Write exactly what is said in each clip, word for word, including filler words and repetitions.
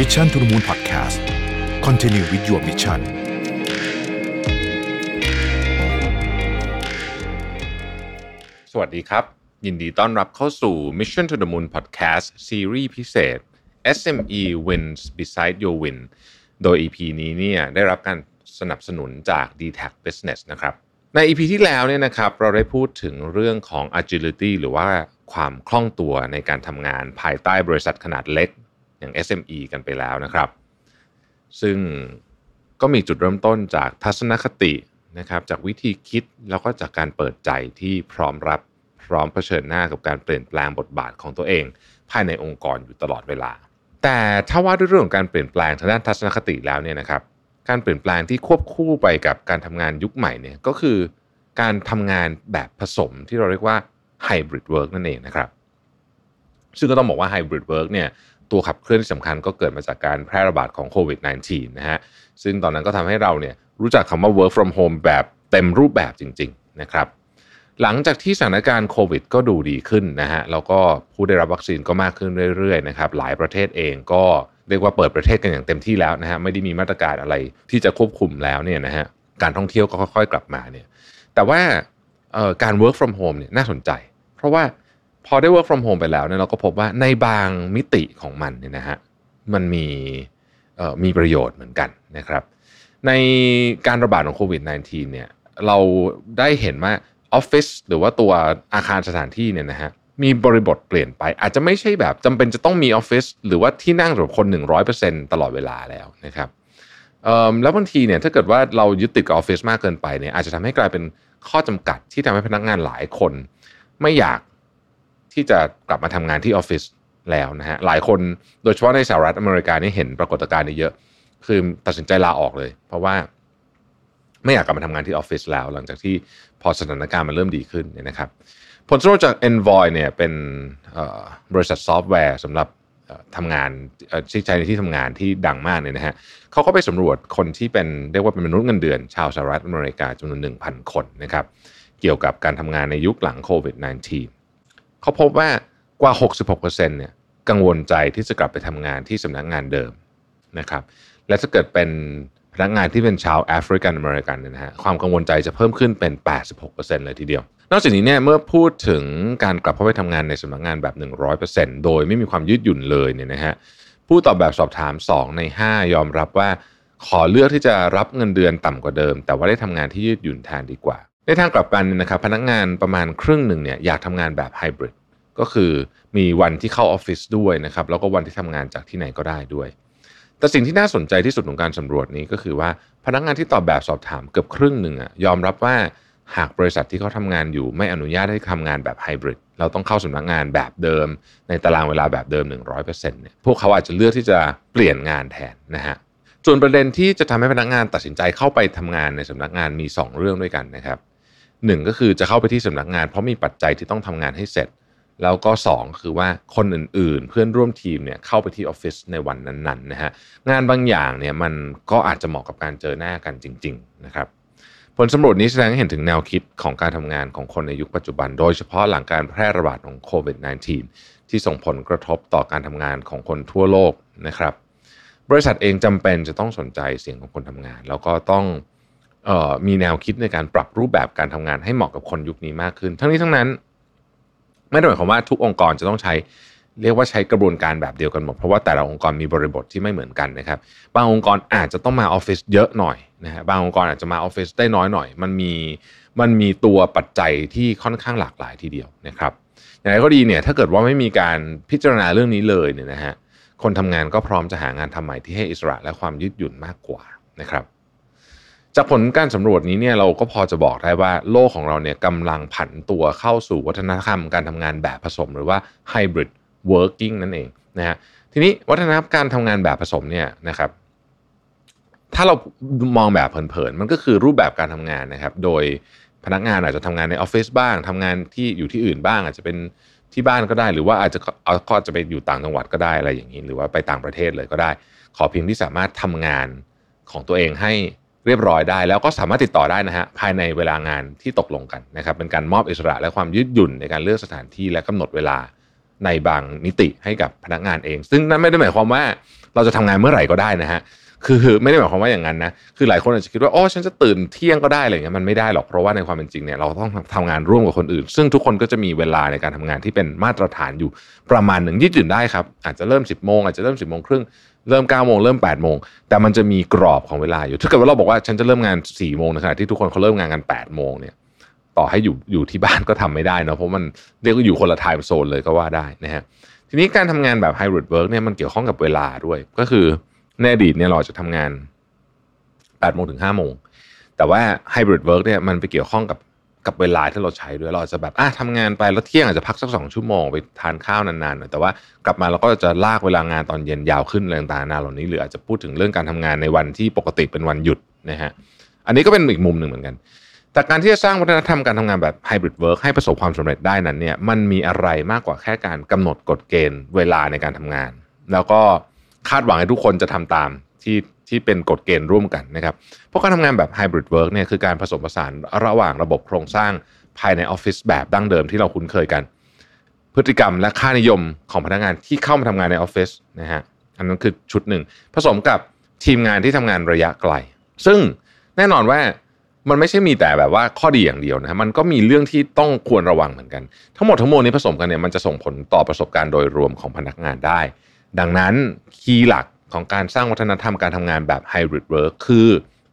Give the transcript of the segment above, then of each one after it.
Mission to the Moon Podcast Continue with your missionสวัสดีครับยินดีต้อนรับเข้าสู่ Mission to the Moon Podcast ซีรีส์พิเศษ เอส เอ็ม อี Wins Beside Your Win โดย อี พี นี้เนี่ยได้รับการสนับสนุนจาก ดี ที เอ ซี Business นะครับใน อี พี ที่แล้วเนี่ยนะครับเราได้พูดถึงเรื่องของ Agility หรือว่าความคล่องตัวในการทำงานภายใต้บริษัทขนาดเล็กอย่าง เอส เอ็ม อี กันไปแล้วนะครับซึ่งก็มีจุดเริ่มต้นจากทัศนคตินะครับจากวิธีคิดแล้วก็จากการเปิดใจที่พร้อมรับพร้อมเผชิญหน้ากับการเปลี่ยนแปลงบทบาทของตัวเองภายในองค์กรอยู่ตลอดเวลาแต่ถ้าว่าด้วยเรื่องของการเปลี่ยนแปลงทางด้านทัศนคติแล้วเนี่ยนะครับการเปลี่ยนแปลงที่ควบคู่ไปกับการทำงานยุคใหม่เนี่ยก็คือการทำงานแบบผสมที่เราเรียกว่า Hybrid Work นั่นเองนะครับซึ่งก็ต้องบอกว่า Hybrid Work เนี่ยตัวขับเคลื่อนที่สำคัญก็เกิดมาจากการแพร่ระบาดของโควิด สิบเก้า นะฮะซึ่งตอนนั้นก็ทำให้เราเนี่ยรู้จักคำว่า Work from Home แบบเต็มรูปแบบจริงๆนะครับหลังจากที่สถานการณ์โควิดก็ดูดีขึ้นนะฮะแล้วก็ผู้ได้รับวัคซีนก็มากขึ้นเรื่อยๆนะครับหลายประเทศเองก็เรียกว่าเปิดประเทศกันอย่างเต็มที่แล้วนะฮะไม่ได้มีมาตรการอะไรที่จะควบคุมแล้วเนี่ยนะฮะการท่องเที่ยวก็ค่อยๆกลับมาเนี่ยแต่ว่าการ work from home เนี่ยน่าสนใจเพราะว่าพอได้ work from home ไปแล้วเนี่ยเราก็พบว่าในบางมิติของมันเนี่ยนะฮะมันมีมีประโยชน์เหมือนกันนะครับในการระบาดของโควิด สิบเก้า เนี่ยเราได้เห็นว่าออฟฟิศหรือว่าตัวอาคารสถานที่เนี่ยนะฮะมีบริบทเปลี่ยนไปอาจจะไม่ใช่แบบจำเป็นจะต้องมีออฟฟิศหรือว่าที่นั่งสำหรับคน หนึ่งร้อยเปอร์เซ็นต์ ตลอดเวลาแล้วนะครับแล้วบางทีเนี่ยถ้าเกิดว่าเรายึดติดกับออฟฟิศมากเกินไปเนี่ยอาจจะทำให้กลายเป็นข้อจำกัดที่ทำให้พนักงานหลายคนไม่อยากที่จะกลับมาทำงานที่ออฟฟิศแล้วนะฮะหลายคนโดยเฉพาะในสหรัฐอเมริกานี่เห็นปรากฏการณ์นี้เยอะคือตัดสินใจลาออกเลยเพราะว่าไม่อยากกลับมาทำงานที่ออฟฟิศแล้วหลังจากที่พอสถานการณ์มันเริ่มดีขึ้นเนี่ยนะครับผลสรุปจาก envoy เนี่ยเป็นบริษัทซอฟต์แวร์สำหรับทำงานใช้ในที่ทำงานที่ดังมากเนี่ยนะฮะเขาก็ไปสำรวจคนที่เป็นเรียกว่าเป็นมนุษย์เงินเดือนชาวสหรัฐอเมริกาจำนวน หนึ่งพัน คนนะครับเกี่ยวกับการทำงานในยุคหลังโควิด สิบเก้า เขาพบว่ากว่า หกสิบหกเปอร์เซ็นต์ เนี่ยกังวลใจที่จะกลับไปทำงานที่สำนักงานเดิมนะครับและถ้าเกิดเป็นพนักงานที่เป็นชาว African American เนี่ยนะฮะความกังวลใจจะเพิ่มขึ้นเป็น แปดสิบหกเปอร์เซ็นต์ เลยทีเดียวนอกจากนี้เนี่ยเมื่อพูดถึงการกลับเข้าไปทำงานในสำนักงานแบบ หนึ่งร้อยเปอร์เซ็นต์ โดยไม่มีความยืดหยุ่นเลยเนี่ยนะฮะผู้ตอบแบบสอบถาม สองในห้ายอมรับว่าขอเลือกที่จะรับเงินเดือนต่ำกว่าเดิมแต่ว่าได้ทำงานที่ยืดหยุ่นแทนดีกว่าในทางกลับกันเนี่ยนะครับพนักงานประมาณครึ่งหนึ่งเนี่ยอยากทำงานแบบ Hybrid ก็คือมีวันที่เข้าออฟฟิศด้วยนะครับแล้วก็วันที่ทำงานจากที่ไหนก็ได้ด้วยแต่สิ่งที่น่าสนใจที่สุดของการสำรวจนี้ก็คือว่าพนักงานที่ตอบแบบสอบถามเกือบครึ่งหนึ่งอ่ะยอมรับว่าหากบริษัทที่เขาทำงานอยู่ไม่อนุญาตให้ทำงานแบบไฮบริดเราต้องเข้าสำนักงานแบบเดิมในตารางเวลาแบบเดิม หนึ่งร้อยเปอร์เซ็นต์ เนี่ยพวกเขาอาจจะเลือกที่จะเปลี่ยนงานแทนนะฮะส่วนประเด็นที่จะทำให้พนักงานตัดสินใจเข้าไปทำงานในสำนักงานมีสองเรื่องด้วยกันนะครับหนึ่งก็คือจะเข้าไปที่สำนักงานเพราะมีปัจจัยที่ต้องทำงานให้เสร็จแล้วก็สองคือว่าคนอื่นๆเพื่อนร่วมทีมเนี่ยเข้าไปที่ออฟฟิศในวันนั้นๆนะฮะงานบางอย่างเนี่ยมันก็อาจจะเหมาะกับการเจอหน้ากันจริงๆนะครับผลสำรวจนี้แสดงให้เห็นถึงแนวคิดของการทำงานของคนในยุคปัจจุบันโดยเฉพาะหลังการแพร่ระบาดของโควิด สิบเก้า ที่ส่งผลกระทบต่อการทำงานของคนทั่วโลกนะครับบริษัทเองจำเป็นจะต้องสนใจเสียงของคนทำงานแล้วก็ต้องเอ่อมีแนวคิดในการปรับรูปแบบการทำงานให้เหมาะกับคนยุคนี้มากขึ้นทั้งนี้ทั้งนั้นไม่ได้หมายความว่าทุกองค์กรจะต้องใช้เรียกว่าใช้กระบวนการแบบเดียวกันหมดเพราะว่าแต่ละองค์กรมีบริบทที่ไม่เหมือนกันนะครับบางองค์กรอาจจะต้องมาออฟฟิศเยอะหน่อยนะฮะบางองค์กรอาจจะมาออฟฟิศได้น้อยหน่อยมันมีมันมีตัวปัจจัยที่ค่อนข้างหลากหลายทีเดียวนะครับอย่างไรก็ดีเนี่ยถ้าเกิดว่าไม่มีการพิจารณาเรื่องนี้เลยเนี่ยนะฮะคนทำงานก็พร้อมจะหางานทำใหม่ที่ให้อิสระและความยืดหยุ่นมากกว่านะครับจากผลการสำรวจนี้เนี่ยเราก็พอจะบอกได้ว่าโลกของเราเนี่ยกำลังผันตัวเข้าสู่วัฒนธรรมการทำงานแบบผสมหรือว่า Hybrid Working นั่นเองนะฮะทีนี้วัฒนธรรมการทำงานแบบผสมเนี่ยนะครับถ้าเรามองแบบเผินๆมันก็คือรูปแบบการทำงานนะครับโดยพนักงานอาจจะทำงานในออฟฟิศบ้างทำงานที่อยู่ที่อื่นบ้างอาจจะเป็นที่บ้านก็ได้หรือว่าอาจจะเอาก็จะไปอยู่ต่างจังหวัดก็ได้อะไรอย่างนี้หรือว่าไปต่างประเทศเลยก็ได้ขอเพียงที่สามารถทำงานของตัวเองให้เรียบร้อยได้แล้วก็สามารถติดต่อได้นะฮะภายในเวลางานที่ตกลงกันนะครับเป็นการมอบอิสระและความยืดหยุ่นในการเลือกสถานที่และกำหนดเวลา ในบางนิติให้กับพนักงานเองซึ่งนั่นไม่ได้หมายความว่าเราจะทำงานเมื่อไหร่ก็ได้นะฮะคือไม่ได้หมายความว่าอย่างนั้นนะคือหลายคนอาจจะคิดว่าโอ้ฉันจะตื่นเที่ยงก็ได้อะไรเงี้ยมันไม่ได้หรอกเพราะว่าในความเป็นจริงเนี่ยเราต้องทำงานร่วมกับคนอื่นซึ่งทุกคนก็จะมีเวลาในการทำงานที่เป็นมาตรฐานอยู่ประมาณหนึ่งยืดหยุ่นได้ครับอาจจะเริ่มสิบโมงอาจจะเริ่มสิบโมงครึ่งเริ่มเก้าโมงเริ่มแปดโมงแต่มันจะมีกรอบของเวลาอยู่ถ้าเกิดว่าเราบอกว่าฉันจะเริ่มงานสี่โมงนะขณะที่ทุกคนเขาเริ่มงานกันแปดโมงเนี่ยต่อให้อยู่อยู่ที่บ้านก็ทำไม่ได้เนาะเพราะมันเรียกว่าอยู่คนละไทม์โซนเลยก็ว่าได้นะฮะทีนี้การทำงานแบบ Hybrid Work เนี่ยมันเกี่ยวข้องกับเวลาด้วยก็คือในอดีตเนี่ยเราจะทำงาน แปดโมง ถึง ห้าโมงแต่ว่า Hybrid Work เนี่ยมันไปเกี่ยวข้องกับกับเวลาที่เราใช้ด้วยเราจะแบบอ่ะทำงานไปแล้วเที่ยงอาจจะพักสักสองชั่วโมงไปทานข้าวนานๆหน่อยแต่ว่ากลับมาเราก็จะลากเวลางานตอนเย็นยาวขึ้นอะไรต่างๆนานาเหล่านี้หรืออาจจะพูดถึงเรื่องการทำงานในวันที่ปกติเป็นวันหยุดนะฮะอันนี้ก็เป็นอีกมุมนึงเหมือนกันแต่การที่จะสร้างวัฒนธรรมการทำงานแบบ Hybrid Work ให้ประสบความสำเร็จได้นั้นเนี่ยมันมีอะไรมากกว่าแค่การกำหนดกฎเกณฑ์เวลาในการทำงานแล้วก็คาดหวังให้ทุกคนจะทำตามที่ที่เป็นกฎเกณฑ์ร่วมกันนะครับเพราะการทำงานแบบ Hybrid Work เนี่ยคือการผสมผสานระหว่างระบบโครงสร้างภายในออฟฟิศแบบดั้งเดิมที่เราคุ้นเคยกันพฤติกรรมและค่านิยมของพนักงานที่เข้ามาทำงานในออฟฟิศนะฮะอันนั้นคือชุดหนึ่งผสมกับทีมงานที่ทำงานระยะไกลซึ่งแน่นอนว่ามันไม่ใช่มีแต่แบบว่าข้อดีอย่างเดียวนะมันก็มีเรื่องที่ต้องควรระวังเหมือนกันทั้งหมดทั้งมวลนี้ผสมกันเนี่ยมันจะส่งผลต่อประสบการณ์โดยรวมของพนักงานได้ดังนั้นคีย์หลักของการสร้างวัฒนธรรมการทำงานแบบ Hybrid Work คือ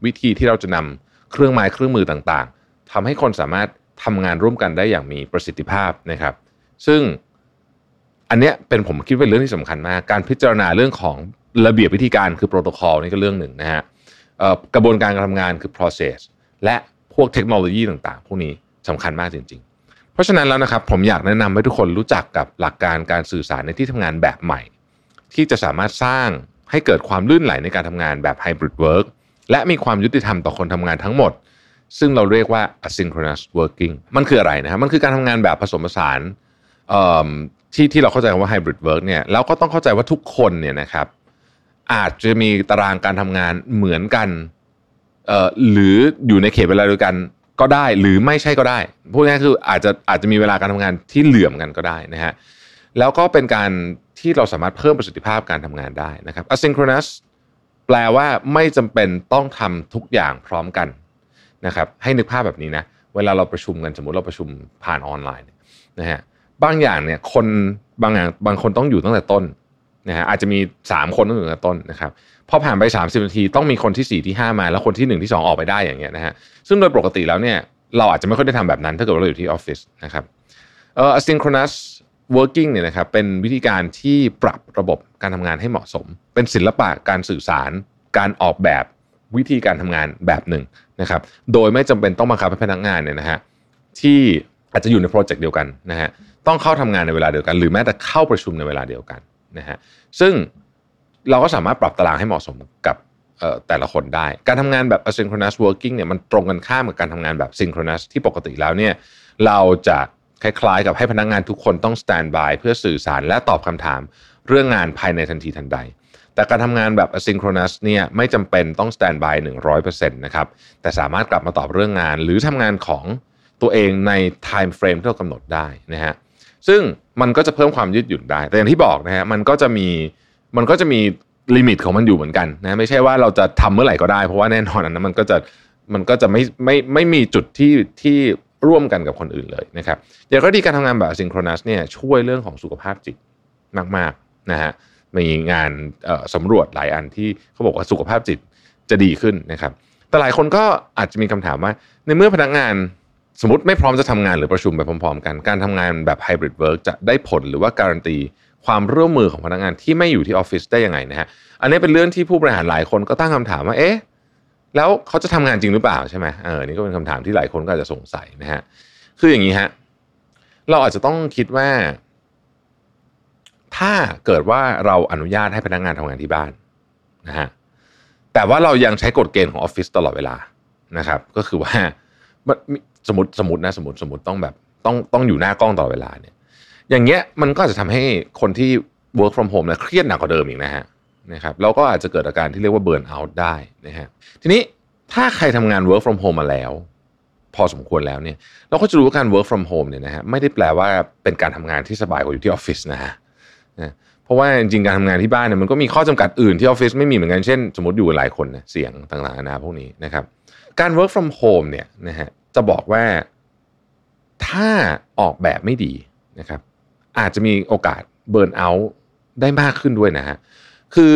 วิธีที่เราจะนำเครื่องไม้เครื่องมือต่างๆทำให้คนสามารถทำงานร่วมกันได้อย่างมีประสิทธิภาพนะครับซึ่งอันเนี้ยเป็นผมคิดเป็นเรื่องที่สำคัญมากการพิจารณาเรื่องของระเบียบวิธีการคือโปรโตคอลนี่ก็เรื่องหนึ่งนะฮะกระบวนการการทำงานคือ process และพวกเทคโนโลยีต่างๆพวกนี้สำคัญมากจริงๆเพราะฉะนั้นแล้วนะครับผมอยากแนะนำให้ทุกคนรู้จักกับหลักการการสื่อสารในที่ทำงานแบบใหม่ที่จะสามารถสร้างให้เกิดความลื่นไหลในการทำงานแบบ Hybrid Work และมีความยุติธรรมต่อคนทำงานทั้งหมดซึ่งเราเรียกว่า asynchronous working มันคืออะไรนะครับมันคือการทำงานแบบผสมผสานที่ที่เราเข้าใจว่า Hybrid Work เนี่ยเราก็ต้องเข้าใจว่าทุกคนเนี่ยนะครับอาจจะมีตารางการทำงานเหมือนกันหรืออยู่ในเขตเวลาเดียวกันก็ได้หรือไม่ใช่ก็ได้พวกนี้คืออาจจะอาจจะมีเวลาการทำงานที่เหลื่อมกันก็ได้นะฮะแล้วก็เป็นการที่เราสามารถเพิ่มประสิทธิภาพการทำงานได้นะครับ asynchronous แปลว่าไม่จำเป็นต้องทำทุกอย่างพร้อมกันนะครับให้นึกภาพแบบนี้นะเวลาเราประชุมกันสมมุติเราประชุมผ่านออนไลน์นะฮะบางอย่างเนี่ยคนบางอย่างบางคนต้องอยู่ตั้งแต่ต้นนะฮะอาจจะมีสามคนต้องอยู่ตั้งแต่ต้นนะครับพอผ่านไปสามสิบนาทีต้องมีคนที่สี่ที่ห้ามาแล้วคนที่หนึ่งที่สองออกไปได้อย่างเงี้ยนะฮะซึ่งโดยปกติแล้วเนี่ยเราอาจจะไม่ค่อยได้ทำแบบนั้นถ้าเกิดว่าเราอยู่ที่ออฟฟิศนะครับเอ่อ asynchronous working เนี่ยนะครับเป็นวิธีการที่ปรับระบบการทำงานให้เหมาะสมเป็นศิลปะการสื่อสารการออกแบบวิธีการทำงานแบบหนึ่งนะครับโดยไม่จำเป็นต้องบังคับให้พนักงานเนี่ยนะฮะที่อาจจะอยู่ในโปรเจกต์เดียวกันนะฮะต้องเข้าทำงานในเวลาเดียวกันหรือแม้แต่เข้าประชุมในเวลาเดียวกันนะฮะซึ่งเราก็สามารถปรับตารางให้เหมาะสมกับแต่ละคนได้การทำงานแบบ asynchronous working เนี่ยมันตรงกันข้ามกับการทำงานแบบ synchronous ที่ปกติแล้วเนี่ยเราจะคล้ายๆกับให้พนักงานทุกคนต้องสแตนด์บายเพื่อสื่อสารและตอบคำถามเรื่องงานภายในทันทีทันใดแต่การทำงานแบบ asynchronous เนี่ยไม่จำเป็นต้องสแตนด์บาย หนึ่งร้อยเปอร์เซ็นต์ นะครับแต่สามารถกลับมาตอบเรื่องงานหรือทำงานของตัวเองใน time frame ที่เรากำหนดได้นะฮะซึ่งมันก็จะเพิ่มความยืดหยุ่นได้แต่อย่างที่บอกนะฮะมันก็จะมีมันก็จะมีลิมิตของมันอยู่เหมือนกันนะไม่ใช่ว่าเราจะทำเมื่อไหร่ก็ได้เพราะว่าแน่นอนอันนั้นมันก็จะมันก็จะไม่ไม่ไม่มีจุดที่ที่ร่วมกันกับคนอื่นเลยนะครับอย่างก็ดีการทำงานแบบ synchronous เนี่ยช่วยเรื่องของสุขภาพจิตมากๆนะฮะมีงานสำรวจหลายอันที่เขาบอกว่าสุขภาพจิตจะดีขึ้นนะครับแต่หลายคนก็อาจจะมีคำถามว่าในเมื่อพนักงานสมมติไม่พร้อมจะทำงานหรือประชุมไปพร้อมๆกันการทำงานแบบ hybrid work จะได้ผลหรือว่าการันตีความร่วมมือของพนักงานที่ไม่อยู่ที่ออฟฟิศได้ยังไงนะฮะอันนี้เป็นเรื่องที่ผู้บริหารหลายคนก็ตั้งคำถามว่าเอ๊ะแล้วเขาจะทำงานจริงหรือเปล่าใช่ไหมเออนี่ก็เป็นคำถามที่หลายคนก็อาจจะสงสัยนะฮะคืออย่างนี้ฮะเราอาจจะต้องคิดว่าถ้าเกิดว่าเราอนุญาตให้พนักงานทำงานที่บ้านนะฮะแต่ว่าเรายังใช้กฎเกณฑ์ของออฟฟิศตลอดเวลานะครับก็คือว่าสมมติสมมตินะสมมติสมมติต้องแบบต้องต้องอยู่หน้ากล้องตลอดเวลาเนี่ยอย่างเงี้ยมันก็อาจจะทำให้คนที่ work from home เนี่ยเครียดหนักกว่าเดิมอีกนะฮะนะครับเราก็อาจจะเกิดอาการที่เรียกว่า Burnout ได้นะฮะทีนี้ถ้าใครทำงาน work from home มาแล้วพ พอสมควรแล้วเนี่ยเราก็จะรู้ว่าการ work from home เนี่ยนะฮะไม่ได้แปลว่าเป็นการทำงานที่สบายกว่าอยู่ที่ออฟฟิศนะฮะนะเพราะว่าจริงๆการทำงานที่บ้านเนี่ยมันก็มีข้อจำกัดอื่นที่ออฟฟิศไม่มีเหมือนกันเช่นสมมติอยู่หลายคนนะเสียงต่างๆนานาพวกนี้นะครับการ work from home เนี่ยนะฮะจะบอกว่าถ้าออกแบบไม่ดีนะครับอาจจะมีโอกาส burnout ได้มากขึ้นด้วยนะฮะคือ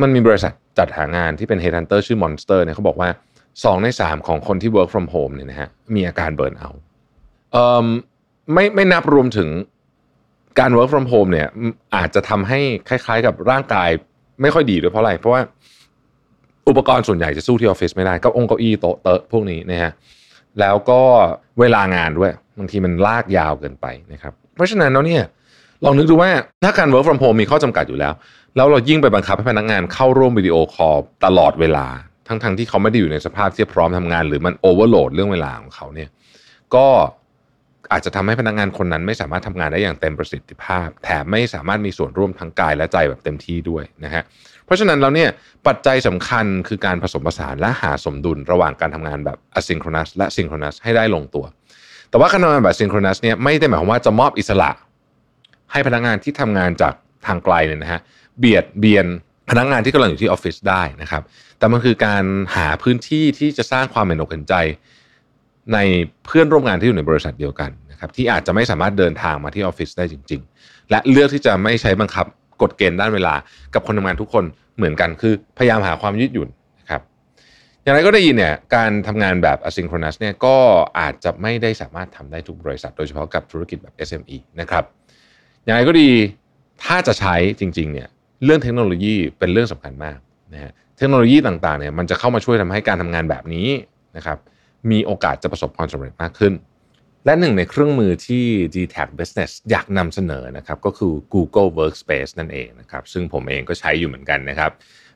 มันมีบริษัทจัดหางานที่เป็น headhunter ชื่อ Monster เนี่ยเขาบอกว่าสองในสามของคนที่ work from home เนี่ยนะฮะมีอาการ burnout เอ่อไม่ไม่นับรวมถึงการ work from home เนี่ยอาจจะทำให้คล้ายๆกับร่างกายไม่ค่อยดีด้วยเพราะอะไรเพราะว่าอุปกรณ์ส่วนใหญ่จะสู้ที่ออฟฟิศไม่ได้เก้าองเก้าอี้โต๊ะเต๊ะพวกนี้นะฮะแล้วก็เวลางานด้วยบางทีมันลากยาวเกินไปนะครับเพราะฉะนั้นแล้วเนี่ยลองนึกดูว่าถ้าการ work from home มีข้อจำกัดอยู่แล้วแล้วเรายิ่งไปบังคับให้พนักงานเข้าร่วมวิดีโอคอลตลอดเวลาทั้งๆที่เขาไม่ได้อยู่ในสภาพที่พร้อมทำงานหรือมันโอเวอร์โหลดเรื่องเวลาของเขาเนี่ยก็อาจจะทำให้พนักงานคนนั้นไม่สามารถทำงานได้อย่างเต็มประสิทธิภาพแถมไม่สามารถมีส่วนร่วมทั้งกายและใจแบบเต็มที่ด้วยนะฮะเพราะฉะนั้นแล้วเนี่ยปัจจัยสำคัญคือการผสมผสานและหาสมดุลระหว่างการทำงานแบบ asynchronous และ synchronous ให้ได้ลงตัวแต่ว่าการทำงานแบบ synchronous เนี่ยไม่ได้หมายความว่าจะมอบอิสระให้พนักงานที่ทำงานจากทางไกลเนี่ยนะฮะเบียดเบียนพนักงานที่กำลังอยู่ที่ออฟฟิศได้นะครับแต่มันคือการหาพื้นที่ที่จะสร้างความเห็นอกเห็นใจในเพื่อนร่วมงานที่อยู่ในบริษัทเดียวกันนะครับที่อาจจะไม่สามารถเดินทางมาที่ออฟฟิศได้จริงๆและเลือกที่จะไม่ใช้บังคับกฎเกณฑ์ด้านเวลากับคนทำงานทุกคนเหมือนกันคือพยายามหาความยืดหยุ่นนะครับอย่างไรก็ได้ยินเนี่ยการทำงานแบบ asynchronous เนี่ยก็อาจจะไม่ได้สามารถทำได้ทุกบริษัทโดยเฉพาะกับธุรกิจแบบ เอส เอ็ม อี นะครับอย่างไรก็ดีถ้าจะใช้จริงๆเนี่ยเรื่องเทคโนโลยีเป็นเรื่องสำคัญมากนะฮะเทคโนโลยีต่างๆเนี่ยมันจะเข้ามาช่วยทำให้การทำงานแบบนี้นะครับมีโอกาสจะประสบความสำเร็จมากขึ้นและหนึ่งในเครื่องมือที่ ดี ที เอ ซี Business อยากนำเสนอนะครับก็คือ Google Workspace นั่นเองนะครับซึ่งผมเองก็ใช้อยู่เหมือนกันนะครับ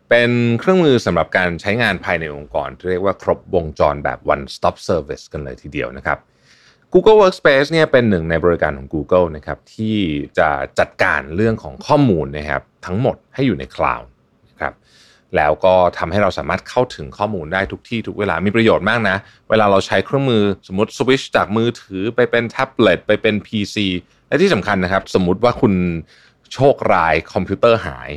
เป็นเครื่องมือสำหรับการใช้งานภายในองค์กรที่เรียกว่าครบวงจรแบบ one stop service กันเลยทีเดียวนะครับ Google Workspace เนี่ยเป็นหนึ่งในบริการของ Google นะครับที่จะจัดการเรื่องของข้อมูลนะครับทั้งหมดให้อยู่ในคลาวด์นะครับแล้วก็ทำให้เราสามารถเข้าถึงข้อมูลได้ทุกที่ทุกเวลามีประโยชน์มากนะเวลาเราใช้เครื่องมือสมมติสวิตช์จากมือถือไปเป็นแท็บเล็ตไปเป็น พี ซี และที่สำคัญนะครับสมมติว่าคุณโชคร้ายคอมพิวเตอร์หาย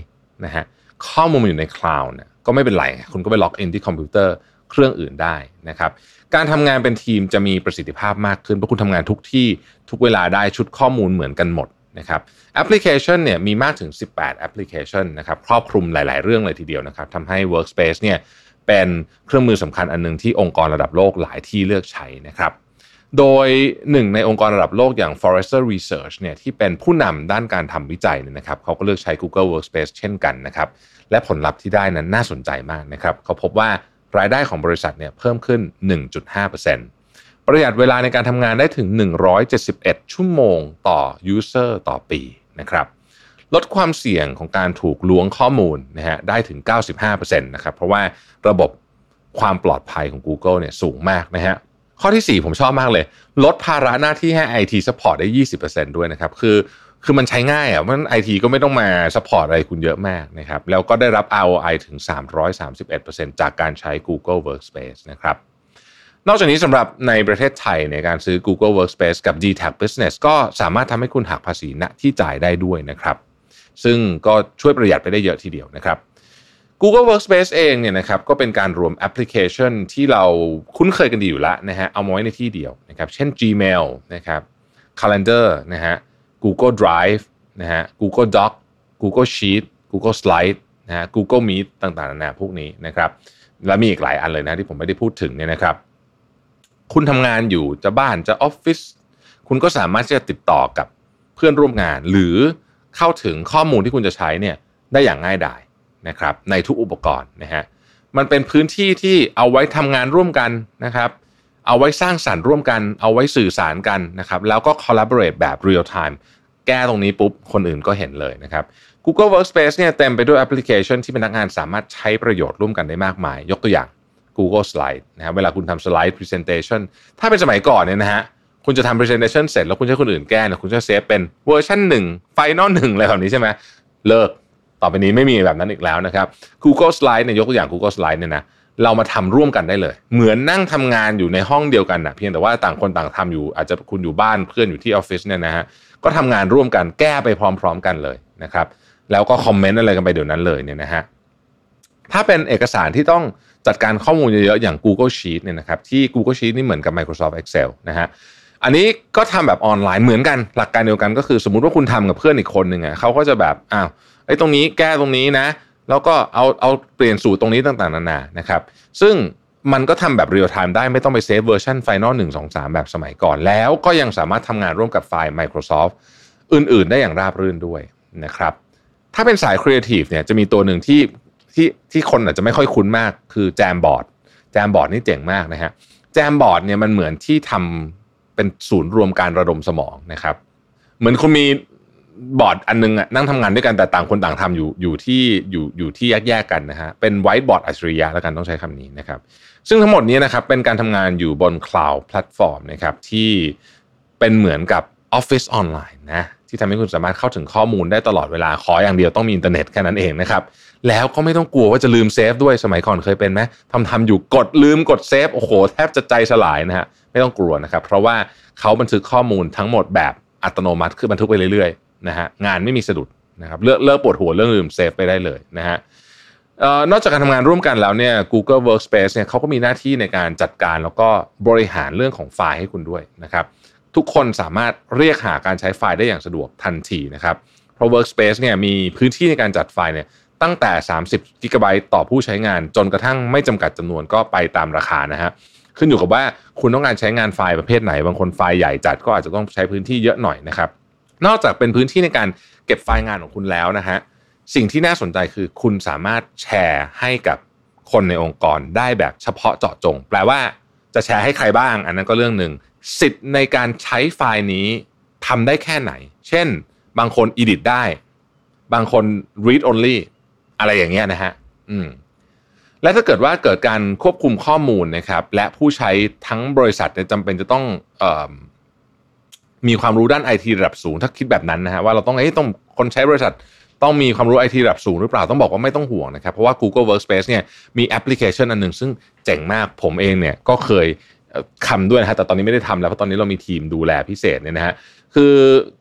นะฮะข้อมูลมันอยู่ในคลาวด์เนี่ยก็ไม่เป็นไรคุณก็ไปล็อกอินที่คอมพิวเตอร์เครื่องอื่นได้นะครับการทำงานเป็นทีมจะมีประสิทธิภาพมากขึ้นเพราะคุณทำงานทุกที่ทุกเวลาได้ชุดข้อมูลเหมือนกันหมดนะครับแอปพลิเคชันเนี่ยมีมากถึงสิบแปดแอปพลิเคชันนะครับครอบคลุมหลายๆเรื่องเลยทีเดียวนะครับทำให้ Workspace เนี่ยเป็นเครื่องมือสำคัญอันนึงที่องค์กรระดับโลกหลายที่เลือกใช้นะครับโดยหนึ่งในองค์กรระดับโลกอย่าง Forrester Research เนี่ยที่เป็นผู้นำด้านการทำวิจัยเนี่ยนะครับเขาก็เลือกใช้ Google Workspace เช่นกันนะครับและผลลัพธ์ที่ได้นั้นน่าสนใจมากนะครับเขาพบว่ารายได้ของบริษัทเนี่ยเพิ่มขึ้น หนึ่งจุดห้าเปอร์เซ็นต์ประหยัดเวลาในการทำงานได้ถึงหนึ่งร้อยเจ็ดสิบเอ็ดชั่วโมงต่อ user ต่อปีนะครับลดความเสี่ยงของการถูกล้วงข้อมูลนะฮะได้ถึง เก้าสิบห้าเปอร์เซ็นต์ นะครับเพราะว่าระบบความปลอดภัยของ Google เนี่ยสูงมากนะฮะข้อที่สี่ผมชอบมากเลยลดภาระหน้าที่ให้ ไอ ที support ได้ ยี่สิบเปอร์เซ็นต์ ด้วยนะครับคือคือมันใช้ง่ายอ่ะมัน ไอ ที ก็ไม่ต้องมา support อะไรคุณเยอะมากนะครับแล้วก็ได้รับ อาร์ โอ ไอ ถึง สามร้อยสามสิบเอ็ดเปอร์เซ็นต์ จากการใช้ Google Workspace นะครับนอกจากนี้สำหรับในประเทศไทยในการซื้อ Google Workspace กับ ดี ที เอ ซี Business ก็สามารถทำให้คุณหักภาษีณที่จ่ายได้ด้วยนะครับซึ่งก็ช่วยประหยัดไปได้เยอะทีเดียวนะครับ Google Workspace เองเนี่ยนะครับก็เป็นการรวมแอปพลิเคชันที่เราคุ้นเคยกันดีอยู่แล้วนะฮะเอามาไว้ในที่เดียวนะครับเช่น Gmail นะครับ Calendar นะฮะ Google Drive นะฮะ Google Doc Google Sheet Google Slide นะฮะ Google Meet ต่างๆนานาพวกนี้นะครับและมีอีกหลายอันเลยนะที่ผมไม่ได้พูดถึงเนี่ยนะครับคุณทำงานอยู่จะบ้านจะออฟฟิศคุณก็สามารถที่จะติดต่อกับเพื่อนร่วมงานหรือเข้าถึงข้อมูลที่คุณจะใช้เนี่ยได้อย่างง่ายดายนะครับในทุกอุปกรณ์นะฮะมันเป็นพื้นที่ที่เอาไว้ทำงานร่วมกันนะครับเอาไว้สร้างสรรค์ร่วมกันเอาไว้สื่อสารกันนะครับแล้วก็ collaborate แบบ real time แก้ตรงนี้ปุ๊บคนอื่นก็เห็นเลยนะครับ Google Workspace เนี่ยเต็มไปด้วยแอปพลิเคชันที่พนักงานสามารถใช้ประโยชน์ร่วมกันได้มากมายยกตัวอย่างGoogle Slide นะฮะเวลาคุณทำ Slide Presentation ถ้าเป็นสมัยก่อนเนี่ยนะฮะคุณจะทำ Presentation เสร็จแล้วคุณจะให้คนอื่นแก้นะคุณจะเซฟเป็นเวอร์ชันหนึ่ง Final หนึ่งอะไรแบบนี้ใช่ไหมเลิกต่อไปนี้ไม่มีแบบนั้นอีกแล้วนะครับ Google Slide เนี่ยยกตัวอย่าง Google Slide เนี่ยนะ เรามาทำร่วมกันได้เลยเหมือนนั่งทำงานอยู่ในห้องเดียวกันนะเพียงแต่ว่าต่างคนต่างทำอยู่อาจจะคุณอยู่บ้านเพื่อนอยู่ที่ออฟฟิศเนี่ยนะฮะก็ทำงานร่วมกันแก้ไปพร้อมๆกันเลยนะครับแล้วก็คอมเมนต์อะไรกันไปเดี๋ยวนั้นเลยเนี่ยนะฮะถ้าเป็นเอกสารที่ต้องจัดการข้อมูลเยอะๆอย่าง Google Sheet เนี่ยนะครับที่ Google Sheet นี่เหมือนกับ Microsoft Excel นะฮะอันนี้ก็ทำแบบออนไลน์เหมือนกันหลักการเดียวกันก็คือสมมุติว่าคุณทำกับเพื่อนอีกคนนึงอ่ะเขาก็จะแบบอ้าวไอ้ตรงนี้แก้ตรงนี้นะแล้วก็เอาเอาเปลี่ยนสูตรตรงนี้ต่างๆนานานะครับซึ่งมันก็ทำแบบเรียลไทม์ได้ไม่ต้องไปเซฟเวอร์ชันไฟนอลหนึ่ง สอง สามแบบสมัยก่อนแล้วก็ยังสามารถทำงานร่วมกับไฟล์ Microsoft อื่นๆได้อย่างราบรื่นด้วยนะครับถ้าเป็นสายครีเอทีฟเนี่ยจะมีตัวหนึ่งที่ที่ที่คนอาจจะไม่ค่อยคุ้นมากคือ Jam Board Jam Board นี่เจ๋งมากนะฮะ Jam Board เนี่ยมันเหมือนที่ทำเป็นศูนย์รวมการระดมสมองนะครับเหมือนคุณมีบอร์ดอันนึงอ่ะนั่งทำงานด้วยกันแต่ต่างคนต่างทำอยู่อยู่ที่อยู่อยู่ที่แยกๆกันนะฮะเป็นไวท์บอร์ดอัจฉริยะแล้วกันต้องใช้คำนี้นะครับซึ่งทั้งหมดนี้นะครับเป็นการทำงานอยู่บนคลาวด์แพลตฟอร์มนะครับที่เป็นเหมือนกับออฟฟิศออนไลน์นะที่ทำให้คุณสามารถเข้าถึงข้อมูลได้ตลอดเวลาขออย่างเดียวต้องมีอินเทอร์เน็ตแค่นั้นเองนะครับแล้วก็ไม่ต้องกลัวว่าจะลืมเซฟด้วยสมัยก่อนเคยเป็นไหมทำทำอยู่กดลืมกดเซฟโอ้โหแทบจะใจสลายนะฮะไม่ต้องกลัวนะครับเพราะว่าเขาบันทึกข้อมูลทั้งหมดแบบอัตโนมัติคือบันทึกไปเรื่อยๆนะฮะงานไม่มีสะดุดนะครับเลิกเลิกปวดหัวเรื่องลืมเซฟไปได้เลยนะฮะเอ่อนอกจากการทำงานร่วมกันแล้วเนี่ย Google Workspace เนี่ยเขาก็มีหน้าที่ในการจัดการแล้วก็บริหารเรื่องของไฟล์ให้คุณด้วยนะครับทุกคนสามารถเรียกหาการใช้ไฟล์ได้อย่างสะดวกทันทีนะครับเพราะ Workspace เนี่ยมีพื้นที่ในการจัดไฟล์เนี่ยตั้งแต่สามสิบกิกะไบต์ต่อผู้ใช้งานจนกระทั่งไม่จำกัดจำนวนก็ไปตามราคานะฮะขึ้นอยู่กับว่าคุณต้องการใช้งานไฟล์ประเภทไหนบางคนไฟล์ใหญ่จัดก็อาจจะต้องใช้พื้นที่เยอะหน่อยนะครับนอกจากเป็นพื้นที่ในการเก็บไฟล์งานของคุณแล้วนะฮะสิ่งที่น่าสนใจคือคุณสามารถแชร์ให้กับคนในองค์กรได้แบบเฉพาะเจาะจงแปลว่าจะแชร์ให้ใครบ้างอันนั้นก็เรื่องนึงสิทธิ์ในการใช้ไฟล์นี้ทำได้แค่ไหนเช่นบางคน edit ได้บางคน read only อะไรอย่างเงี้ยนะฮะอืมและถ้าเกิดว่าเกิดการควบคุมข้อมูลนะครับและผู้ใช้ทั้งบริษัทจำเป็นจะต้องเอ่อมีความรู้ด้าน ไอ ที ระดับสูงถ้าคิดแบบนั้นนะฮะว่าเราต้องเอ้ยต้องคนใช้บริษัทต้องมีความรู้ ไอ ที ระดับสูงหรือเปล่าต้องบอกว่าไม่ต้องห่วงนะครับเพราะว่า Google Workspace เนี่ยมีแอปพลิเคชันอันนึงซึ่งเจ๋งมากผมเองเนี่ยก็เคยทำด้วยนะฮะแต่ตอนนี้ไม่ได้ทำแล้วเพราะตอนนี้เรามีทีมดูแลพิเศษเนี่ยนะฮะคือ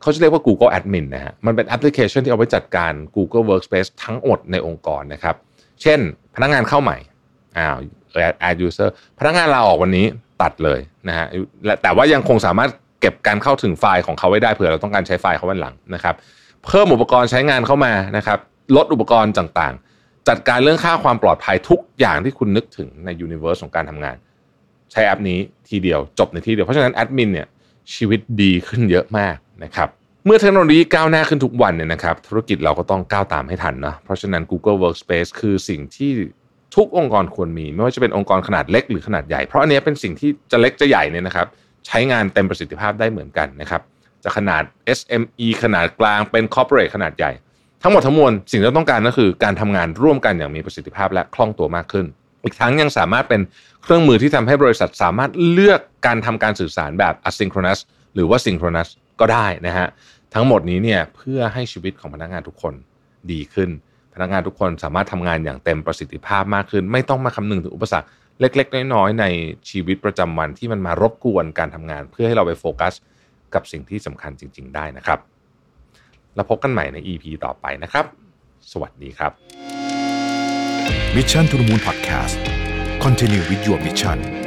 เขาจะเรียกว่า Google Admin นะฮะมันเป็นแอปพลิเคชันที่เอาไว้จัดการ Google Workspace ทั้งหมดในองค์กรนะครับเช่นพนักงานเข้าใหม่อ้าว add user พนักงานลาออกวันนี้ตัดเลยนะฮะแต่ว่ายังคงสามารถเก็บการเข้าถึงไฟล์ของเขาไว้ได้เผื่อเราต้องการใช้ไฟล์เขาวันหลังนะครับเพิ่มอุปกรณ์ใช้งานเข้ามานะครับลดอุปกรณ์ต่างๆจัดการเรื่องค่าความปลอดภัยทุกอย่างที่คุณนึกถึงในยูนิเวอร์สของการทำงานใช้แอปนี้ทีเดียวจบในที่เดียวเพราะฉะนั้นแอดมินเนี่ยชีวิตดีขึ้นเยอะมากนะครับเมื่อเทคโนโลยีก้าวหน้าขึ้นทุกวันเนี่ยนะครับธุรกิจเราก็ต้องก้าวตามให้ทันนะเพราะฉะนั้น Google Workspace คือสิ่งที่ทุกองค์กรควรมีไม่ว่าจะเป็นองค์กรขนาดเล็กหรือขนาดใหญ่เพราะอันนี้เป็นสิ่งที่จะเล็กจะใหญ่เนี่ยนะครับใช้งานเต็มประสิทธิภาพได้เหมือนกันนะครับจะขนาด เอส เอ็ม อี ขนาดกลางเป็น Corporate ขนาดใหญ่ทั้งหมดทั้งมวลสิ่งที่เราต้องการก็คือการทำงานร่วมกันอย่างมีประสิทธิภาพและคล่องตัวมากขึ้นอีกทั้งยังสามารถเป็นเครื่องมือที่ทำให้บริษัทสามารถเลือกการทำการสื่อสารแบบ asynchronous หรือว่า synchronous ก็ได้นะฮะทั้งหมดนี้เนี่ยเพื่อให้ชีวิตของพนักงานทุกคนดีขึ้นพนักงานทุกคนสามารถทำงานอย่างเต็มประสิทธิภาพมากขึ้นไม่ต้องมาคำนึงถึงอุปสรรคเล็กๆน้อยๆในชีวิตประจำวันที่มันมารบกวนการทำงานเพื่อให้เราไปโฟกัสกับสิ่งที่สำคัญจริงๆได้นะครับแล้วพบกันใหม่ใน อี พี ต่อไปนะครับสวัสดีครับMission to the Moon Podcast Continue with your mission